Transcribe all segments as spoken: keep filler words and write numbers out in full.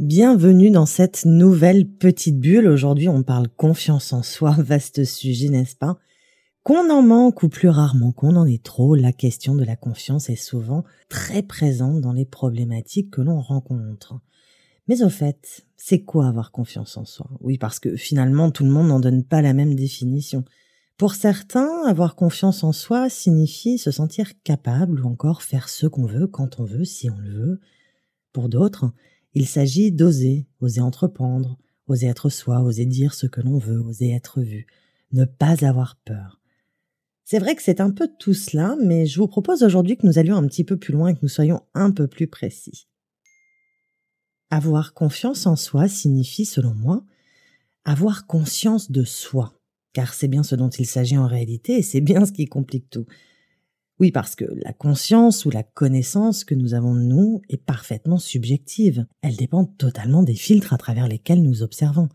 Bienvenue dans cette nouvelle petite bulle. Aujourd'hui, on parle confiance en soi, vaste sujet, n'est-ce pas? Qu'on en manque ou plus rarement qu'on en est trop, la question de la confiance est souvent très présente dans les problématiques que l'on rencontre. Mais au fait, c'est quoi avoir confiance en soi? Oui, parce que finalement, tout le monde n'en donne pas la même définition. Pour certains, avoir confiance en soi signifie se sentir capable ou encore faire ce qu'on veut, quand on veut, si on le veut. Pour d'autres, il s'agit d'oser, oser entreprendre, oser être soi, oser dire ce que l'on veut, oser être vu, ne pas avoir peur. C'est vrai que c'est un peu tout cela, mais je vous propose aujourd'hui que nous allions un petit peu plus loin et que nous soyons un peu plus précis. Avoir confiance en soi signifie, selon moi, avoir conscience de soi, car c'est bien ce dont il s'agit en réalité et c'est bien ce qui complique tout. Oui, parce que la conscience ou la connaissance que nous avons de nous est parfaitement subjective. Elle dépend totalement des filtres à travers lesquels nous observons.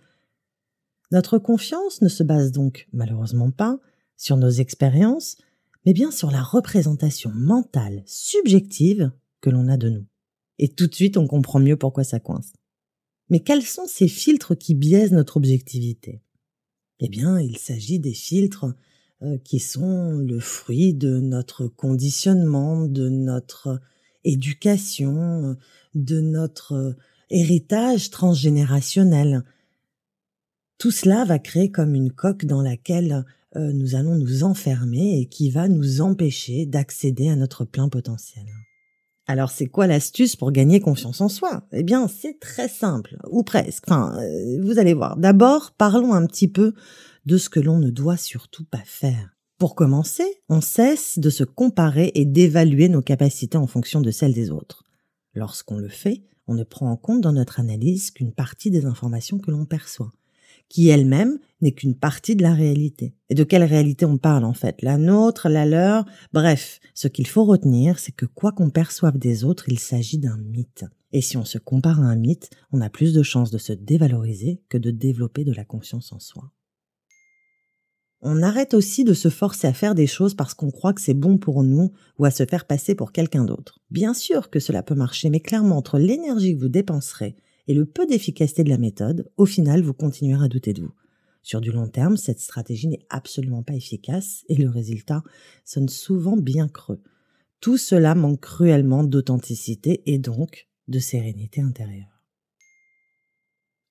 Notre confiance ne se base donc malheureusement pas sur nos expériences, mais bien sur la représentation mentale subjective que l'on a de nous. Et tout de suite, on comprend mieux pourquoi ça coince. Mais quels sont ces filtres qui biaisent notre objectivité? Eh bien, il s'agit des filtres qui sont le fruit de notre conditionnement, de notre éducation, de notre héritage transgénérationnel. Tout cela va créer comme une coque dans laquelle nous allons nous enfermer et qui va nous empêcher d'accéder à notre plein potentiel. Alors c'est quoi l'astuce pour gagner confiance en soi? Eh bien c'est très simple, ou presque. Enfin, vous allez voir. D'abord, parlons un petit peu de ce que l'on ne doit surtout pas faire. Pour commencer, on cesse de se comparer et d'évaluer nos capacités en fonction de celles des autres. Lorsqu'on le fait, on ne prend en compte dans notre analyse qu'une partie des informations que l'on perçoit, qui elle-même n'est qu'une partie de la réalité. Et de quelle réalité on parle en fait? La nôtre, la leur? Bref, ce qu'il faut retenir, c'est que quoi qu'on perçoive des autres, il s'agit d'un mythe. Et si on se compare à un mythe, on a plus de chances de se dévaloriser que de développer de la confiance en soi. On arrête aussi de se forcer à faire des choses parce qu'on croit que c'est bon pour nous ou à se faire passer pour quelqu'un d'autre. Bien sûr que cela peut marcher, mais clairement, entre l'énergie que vous dépenserez et le peu d'efficacité de la méthode, au final, vous continuerez à douter de vous. Sur du long terme, cette stratégie n'est absolument pas efficace et le résultat sonne souvent bien creux. Tout cela manque cruellement d'authenticité et donc de sérénité intérieure.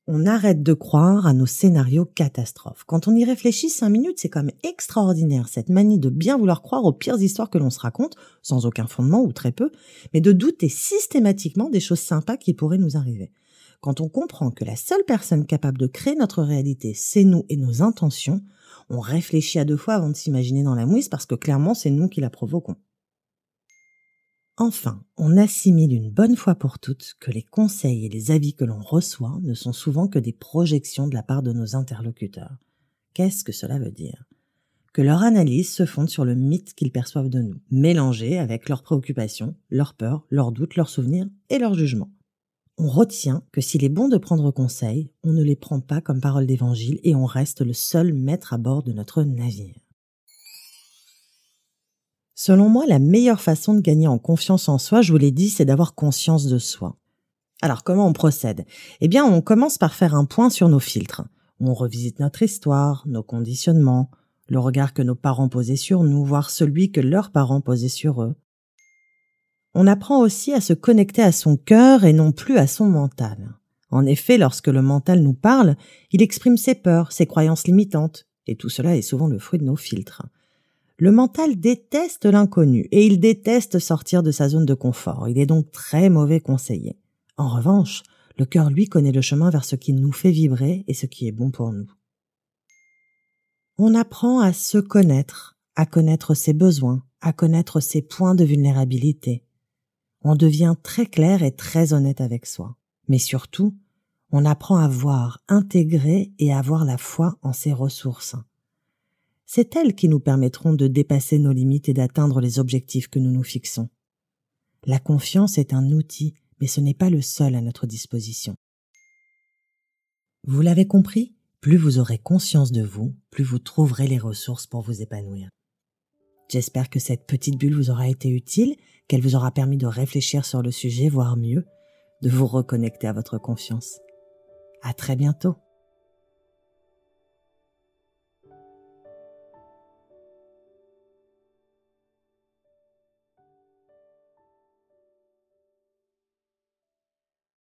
On arrête de croire à nos scénarios catastrophes. Quand on y réfléchit cinq minutes, c'est quand même extraordinaire, cette manie de bien vouloir croire aux pires histoires que l'on se raconte, sans aucun fondement ou très peu, mais de douter systématiquement des choses sympas qui pourraient nous arriver. Quand on comprend que la seule personne capable de créer notre réalité, c'est nous et nos intentions, on réfléchit à deux fois avant de s'imaginer dans la mouise parce que clairement, c'est nous qui la provoquons. Enfin, on assimile une bonne fois pour toutes que les conseils et les avis que l'on reçoit ne sont souvent que des projections de la part de nos interlocuteurs. Qu'est-ce que cela veut dire? Que leur analyse se fonde sur le mythe qu'ils perçoivent de nous, mélangé avec leurs préoccupations, leurs peurs, leurs doutes, leurs souvenirs et leurs jugements. On retient que s'il est bon de prendre conseil, on ne les prend pas comme parole d'évangile et on reste le seul maître à bord de notre navire. Selon moi, la meilleure façon de gagner en confiance en soi, je vous l'ai dit, c'est d'avoir conscience de soi. Alors, comment on procède? Eh bien, on commence par faire un point sur nos filtres. On revisite notre histoire, nos conditionnements, le regard que nos parents posaient sur nous, voire celui que leurs parents posaient sur eux. On apprend aussi à se connecter à son cœur et non plus à son mental. En effet, lorsque le mental nous parle, il exprime ses peurs, ses croyances limitantes, et tout cela est souvent le fruit de nos filtres. Le mental déteste l'inconnu et il déteste sortir de sa zone de confort. Il est donc très mauvais conseiller. En revanche, le cœur, lui, connaît le chemin vers ce qui nous fait vibrer et ce qui est bon pour nous. On apprend à se connaître, à connaître ses besoins, à connaître ses points de vulnérabilité. On devient très clair et très honnête avec soi. Mais surtout, on apprend à voir, intégrer et avoir la foi en ses ressources. C'est elles qui nous permettront de dépasser nos limites et d'atteindre les objectifs que nous nous fixons. La confiance est un outil, mais ce n'est pas le seul à notre disposition. Vous l'avez compris, plus vous aurez conscience de vous, plus vous trouverez les ressources pour vous épanouir. J'espère que cette petite bulle vous aura été utile, qu'elle vous aura permis de réfléchir sur le sujet, voire mieux, de vous reconnecter à votre confiance. À très bientôt.